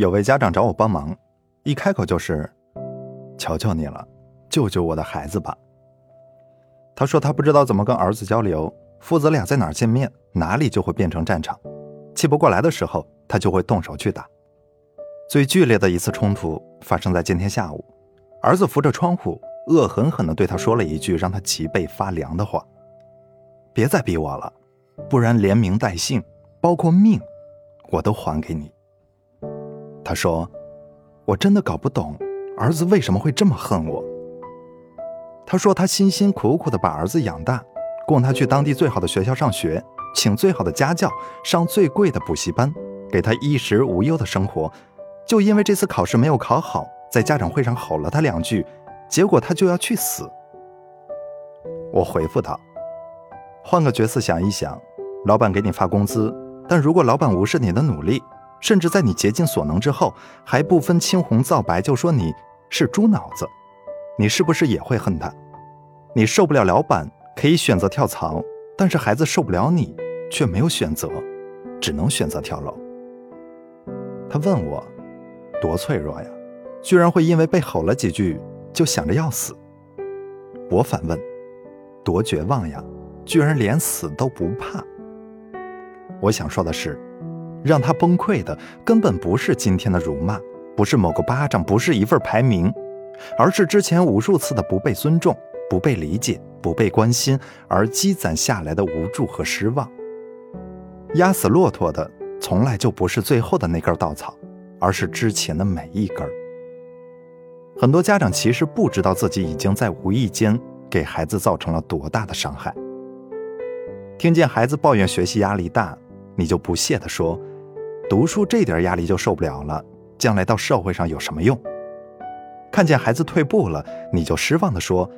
有位家长找我帮忙，一开口就是求求你了，救救我的孩子吧。他说他不知道怎么跟儿子交流，父子俩在哪儿见面，哪里就会变成战场，气不过来的时候他就会动手去打。最剧烈的一次冲突发生在今天下午，儿子扶着窗户恶狠狠地对他说了一句让他脊背发凉的话，别再逼我了，不然连名带姓包括命我都还给你。他说我真的搞不懂儿子为什么会这么恨我。他说他辛辛苦苦地把儿子养大，供他去当地最好的学校上学，请最好的家教，上最贵的补习班，给他衣食无忧的生活，就因为这次考试没有考好，在家长会上吼了他两句，结果他就要去死。我回复他，换个角色想一想，老板给你发工资，但如果老板无视你的努力，甚至在你竭尽所能之后还不分青红皂白就说你是猪脑子，你是不是也会恨他？你受不了老板可以选择跳槽，但是孩子受不了你却没有选择，只能选择跳楼。他问我多脆弱呀，居然会因为被吼了几句就想着要死。我反问多绝望呀，居然连死都不怕。我想说的是，让他崩溃的根本不是今天的辱骂，不是某个巴掌，不是一份排名，而是之前无数次的不被尊重，不被理解，不被关心，而积攒下来的无助和失望。压死骆驼的从来就不是最后的那根稻草，而是之前的每一根。很多家长其实不知道自己已经在无意间给孩子造成了多大的伤害。听见孩子抱怨学习压力大，你就不屑地说，读书这点压力就受不了了，将来到社会上有什么用？看见孩子退步了，你就失望地说，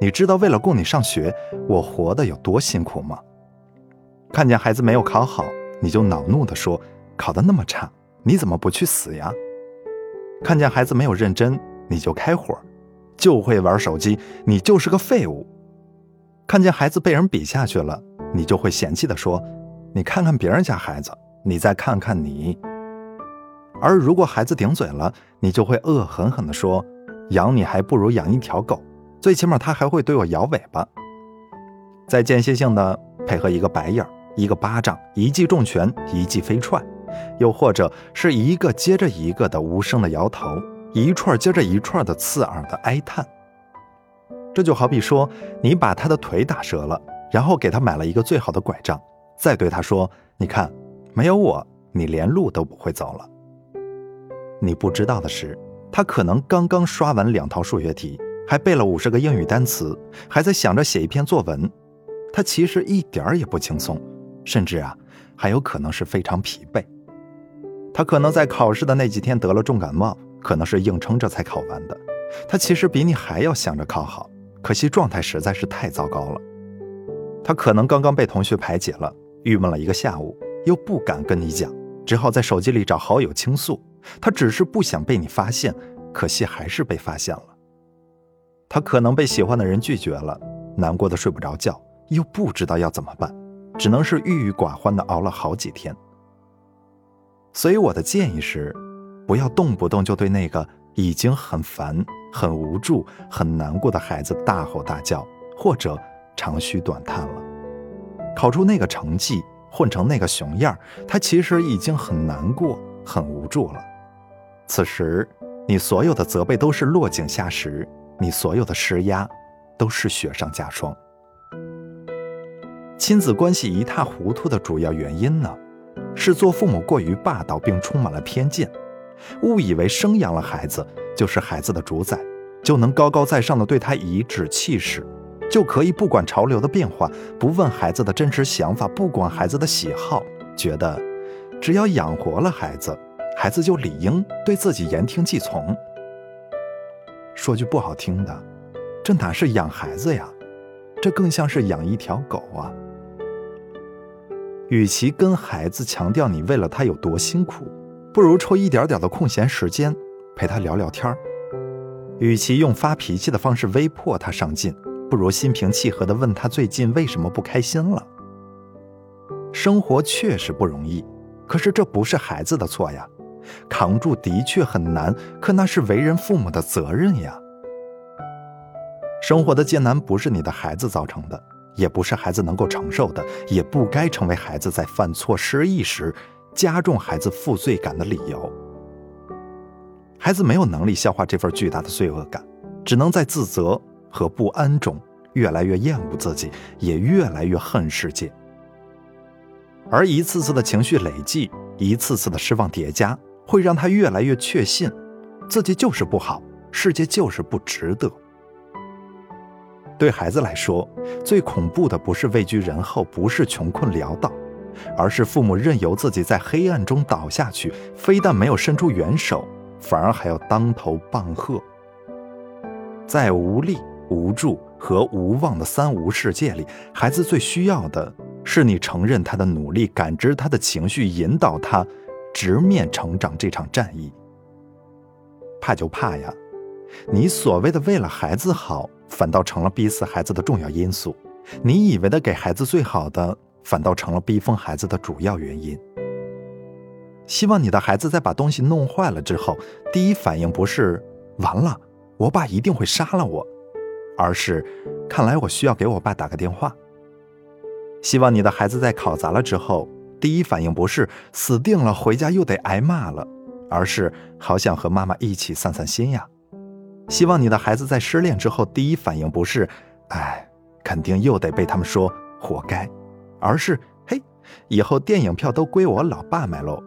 你知道为了供你上学，我活得有多辛苦吗？看见孩子没有考好，你就恼怒地说，考得那么差，你怎么不去死呀？看见孩子没有认真，你就开火，就会玩手机，你就是个废物。看见孩子被人比下去了，你就会嫌弃地说，你看看别人家孩子，你再看看你。而如果孩子顶嘴了，你就会恶狠狠地说，养你还不如养一条狗，最起码他还会对我摇尾巴。再间歇性的配合一个白眼，一个巴掌，一记重拳，一记飞踹，又或者是一个接着一个的无声的摇头，一串接着一串的刺耳的哀叹。这就好比说，你把他的腿打折了，然后给他买了一个最好的拐杖，再对他说，你看，没有我，你连路都不会走了。你不知道的是，他可能刚刚刷完2套数学题，还背了50个英语单词，还在想着写一篇作文。他其实一点儿也不轻松，甚至还有可能是非常疲惫。他可能在考试的那几天得了重感冒，可能是硬撑着才考完的。他其实比你还要想着考好，可惜状态实在是太糟糕了。他可能刚刚被同学排挤了，郁闷了一个下午，又不敢跟你讲，只好在手机里找好友倾诉。他只是不想被你发现，可惜还是被发现了。他可能被喜欢的人拒绝了，难过的睡不着觉，又不知道要怎么办，只能是郁郁寡欢的熬了好几天。所以我的建议是，不要动不动就对那个已经很烦、很无助、很难过的孩子大吼大叫，或者长吁短叹了。考出那个成绩，混成那个熊样，他其实已经很难过、很无助了。此时你所有的责备都是落井下石，你所有的施压都是雪上加霜。亲子关系一塌糊涂的主要原因呢，是做父母过于霸道并充满了偏见，误以为生养了孩子就是孩子的主宰，就能高高在上的对他颐指气使，就可以不管潮流的变化，不问孩子的真实想法，不管孩子的喜好，觉得只要养活了孩子，孩子就理应对自己言听计从。说句不好听的，这哪是养孩子呀，这更像是养一条狗啊。与其跟孩子强调你为了他有多辛苦，不如抽一点点的空闲时间陪他聊聊天。与其用发脾气的方式威迫他上进，不如心平气和地问他最近为什么不开心了。生活确实不容易，可是这不是孩子的错呀，扛住的确很难，可那是为人父母的责任呀。生活的艰难不是你的孩子造成的，也不是孩子能够承受的，也不该成为孩子在犯错失意时加重孩子负罪感的理由。孩子没有能力消化这份巨大的罪恶感，只能在自责和不安中越来越厌恶自己，也越来越恨世界。而一次次的情绪累积，一次次的失望叠加，会让他越来越确信自己就是不好，世界就是不值得。对孩子来说，最恐怖的不是畏惧人后，不是穷困潦倒，而是父母任由自己在黑暗中倒下去，非但没有伸出援手，反而还要当头棒喝。在无力、无助和无望的三无世界里，孩子最需要的是你承认他的努力，感知他的情绪，引导他直面成长这场战役。怕就怕呀，你所谓的为了孩子好，反倒成了逼死孩子的重要因素；你以为的给孩子最好的，反倒成了逼疯孩子的主要原因。希望你的孩子在把东西弄坏了之后，第一反应不是完了，我爸一定会杀了我，而是看来我需要给我爸打个电话。希望你的孩子在考砸了之后，第一反应不是死定了，回家又得挨骂了，而是好想和妈妈一起散散心呀。希望你的孩子在失恋之后，第一反应不是哎，肯定又得被他们说活该，而是嘿，以后电影票都归我老爸买喽。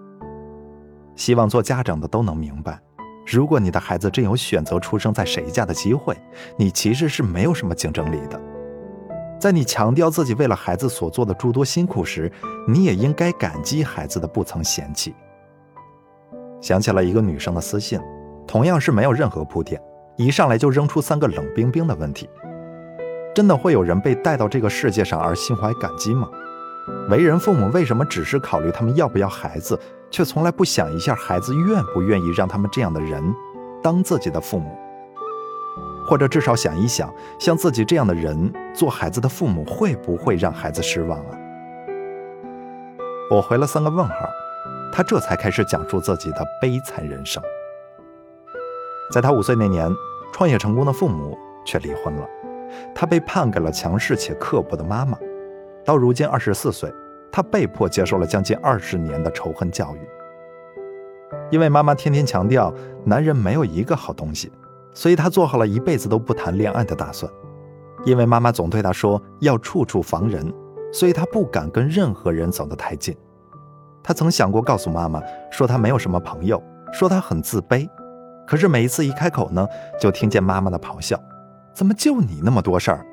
希望做家长的都能明白，如果你的孩子真有选择出生在谁家的机会，你其实是没有什么竞争力的。在你强调自己为了孩子所做的诸多辛苦时，你也应该感激孩子的不曾嫌弃。想起了一个女生的私信，同样是没有任何铺垫，一上来就扔出3个冷冰冰的问题。真的会有人被带到这个世界上而心怀感激吗？为人父母为什么只是考虑他们要不要孩子，却从来不想一下孩子愿不愿意让他们这样的人当自己的父母？或者至少想一想，像自己这样的人做孩子的父母，会不会让孩子失望啊？我回了3个问号，他这才开始讲述自己的悲惨人生。在他5岁那年，创业成功的父母却离婚了，他被判给了强势且刻薄的妈妈。到如今24岁，他被迫接受了将近20年的仇恨教育。因为妈妈天天强调男人没有一个好东西，所以他做好了一辈子都不谈恋爱的打算。因为妈妈总对他说要处处防人，所以他不敢跟任何人走得太近。他曾想过告诉妈妈，说他没有什么朋友，说他很自卑，可是每一次一开口呢，就听见妈妈的咆哮，怎么就你那么多事儿？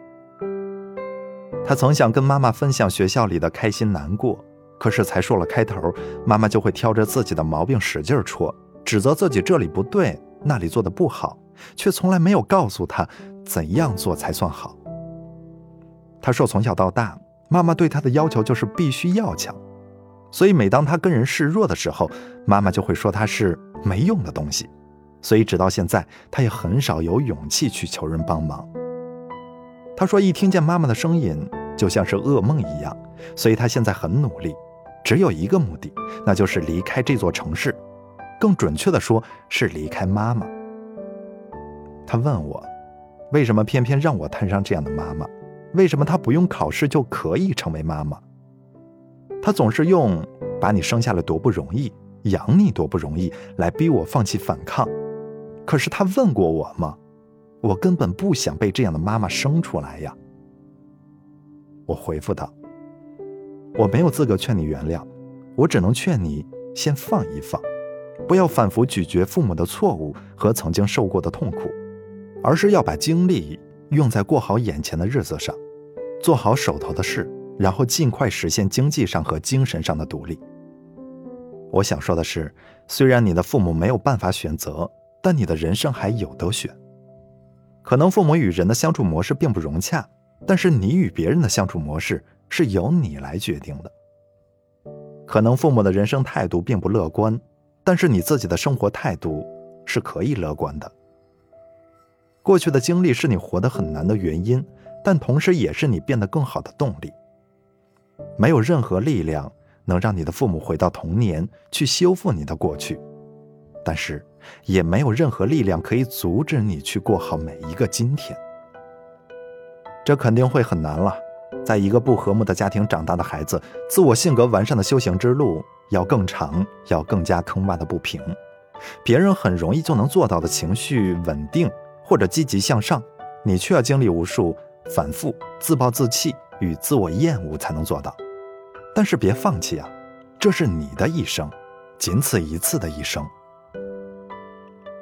他曾想跟妈妈分享学校里的开心难过，可是才说了开头，妈妈就会挑着自己的毛病使劲戳，指责自己这里不对，那里做得不好，却从来没有告诉他怎样做才算好。他说从小到大，妈妈对他的要求就是必须要强，所以每当他跟人示弱的时候，妈妈就会说他是没用的东西，所以直到现在，他也很少有勇气去求人帮忙。他说一听见妈妈的声音就像是噩梦一样，所以他现在很努力，只有一个目的，那就是离开这座城市，更准确的说是离开妈妈。他问我，为什么偏偏让我摊上这样的妈妈？为什么她不用考试就可以成为妈妈？她总是用把你生下来多不容易，养你多不容易来逼我放弃反抗。可是她问过我吗？我根本不想被这样的妈妈生出来呀。我回复道，我没有资格劝你原谅，我只能劝你先放一放，不要反复咀嚼父母的错误和曾经受过的痛苦，而是要把精力用在过好眼前的日子上，做好手头的事，然后尽快实现经济上和精神上的独立。我想说的是，虽然你的父母没有办法选择，但你的人生还有得选。可能父母与人的相处模式并不融洽，但是你与别人的相处模式是由你来决定的。可能父母的人生态度并不乐观，但是你自己的生活态度是可以乐观的。过去的经历是你活得很难的原因，但同时也是你变得更好的动力。没有任何力量能让你的父母回到童年去修复你的过去，但是也没有任何力量可以阻止你去过好每一个今天。这肯定会很难了，在一个不和睦的家庭长大的孩子，自我性格完善的修行之路要更长，要更加坑洼的不平。别人很容易就能做到的情绪稳定或者积极向上，你却要经历无数反复、自暴自弃与自我厌恶才能做到。但是别放弃啊，这是你的一生，仅此一次的一生。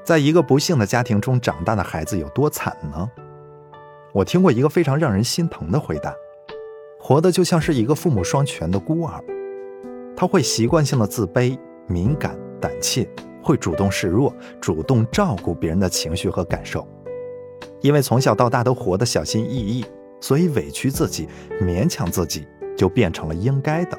在一个不幸的家庭中长大的孩子有多惨呢？我听过一个非常让人心疼的回答，活得就像是一个父母双全的孤儿，他会习惯性的自卑、敏感、胆怯，会主动示弱，主动照顾别人的情绪和感受。因为从小到大都活得小心翼翼，所以委屈自己、勉强自己就变成了应该的。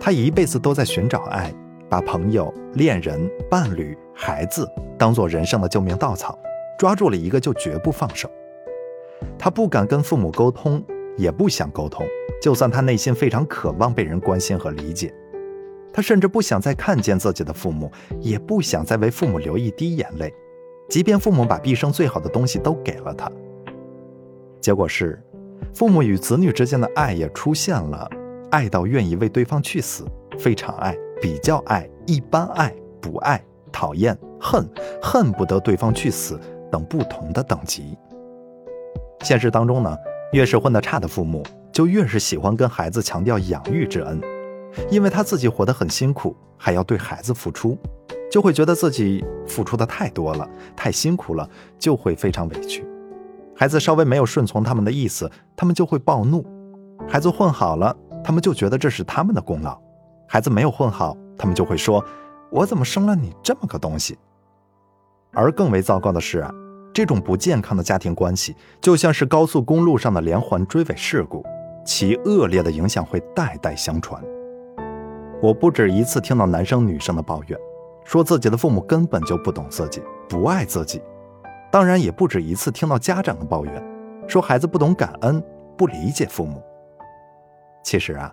他一辈子都在寻找爱，把朋友、恋人、伴侣、孩子当作人生的救命稻草，抓住了一个就绝不放手。他不敢跟父母沟通，也不想沟通，就算他内心非常渴望被人关心和理解。他甚至不想再看见自己的父母，也不想再为父母流一滴眼泪，即便父母把毕生最好的东西都给了他。结果是，父母与子女之间的爱也出现了爱到愿意为对方去死，非常爱、比较爱、一般爱、不爱、讨厌、恨、恨不得对方去死等不同的等级。现实当中呢，越是混得差的父母就越是喜欢跟孩子强调养育之恩，因为他自己活得很辛苦，还要对孩子付出，就会觉得自己付出的太多了，太辛苦了，就会非常委屈。孩子稍微没有顺从他们的意思，他们就会暴怒。孩子混好了，他们就觉得这是他们的功劳。孩子没有混好，他们就会说，我怎么生了你这么个东西。而更为糟糕的是啊，这种不健康的家庭关系就像是高速公路上的连环追尾事故，其恶劣的影响会代代相传。我不止一次听到男生女生的抱怨，说自己的父母根本就不懂自己，不爱自己。当然也不止一次听到家长的抱怨，说孩子不懂感恩，不理解父母。其实啊，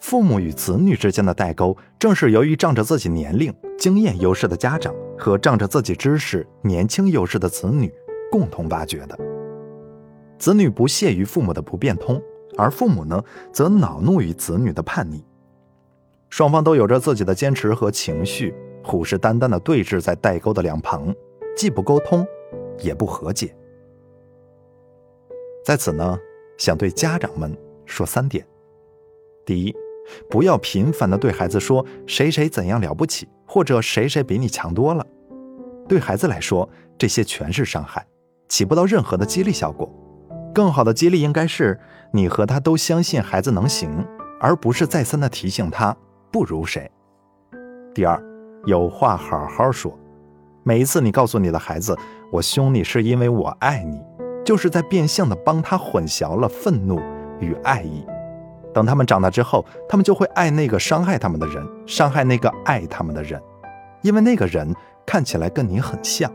父母与子女之间的代沟，正是由于仗着自己年龄、经验优势的家长和仗着自己知识、年轻优势的子女共同挖掘的。子女不屑于父母的不变通，而父母呢，则恼怒于子女的叛逆。双方都有着自己的坚持和情绪，虎视眈眈地对峙在代沟的两旁，既不沟通也不和解。在此呢，想对家长们说3点。第一，不要频繁地对孩子说谁谁怎样了不起，或者谁谁比你强多了。对孩子来说，这些全是伤害，起不到任何的激励效果。更好的激励应该是你和他都相信孩子能行，而不是再三地提醒他不如谁。第二，有话好好说。每一次你告诉你的孩子，我凶你是因为我爱你，就是在变相的帮他混淆了愤怒与爱意。等他们长大之后，他们就会爱那个伤害他们的人，伤害那个爱他们的人，因为那个人看起来跟你很像。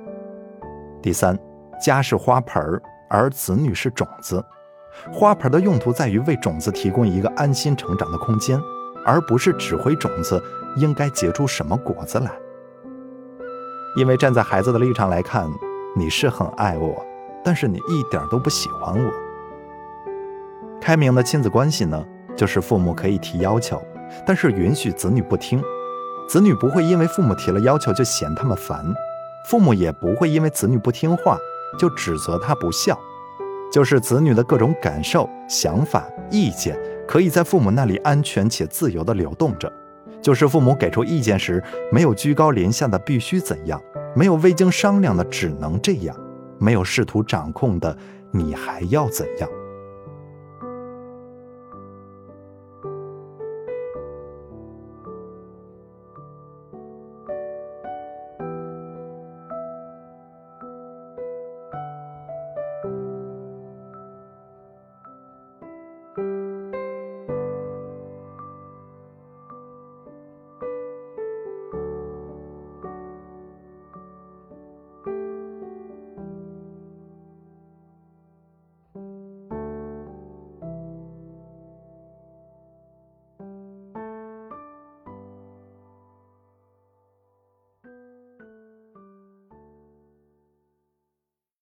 第三，家是花盆，而子女是种子。花盆的用途在于为种子提供一个安心成长的空间，而不是指挥种子应该结出什么果子来。因为站在孩子的立场来看，你是很爱我，但是你一点都不喜欢我。开明的亲子关系呢，就是父母可以提要求，但是允许子女不听。子女不会因为父母提了要求就嫌他们烦，父母也不会因为子女不听话就指责他不孝。就是子女的各种感受、想法、意见可以在父母那里安全且自由地流动着，就是父母给出意见时，没有居高临下的必须怎样，没有未经商量的只能这样，没有试图掌控的你还要怎样。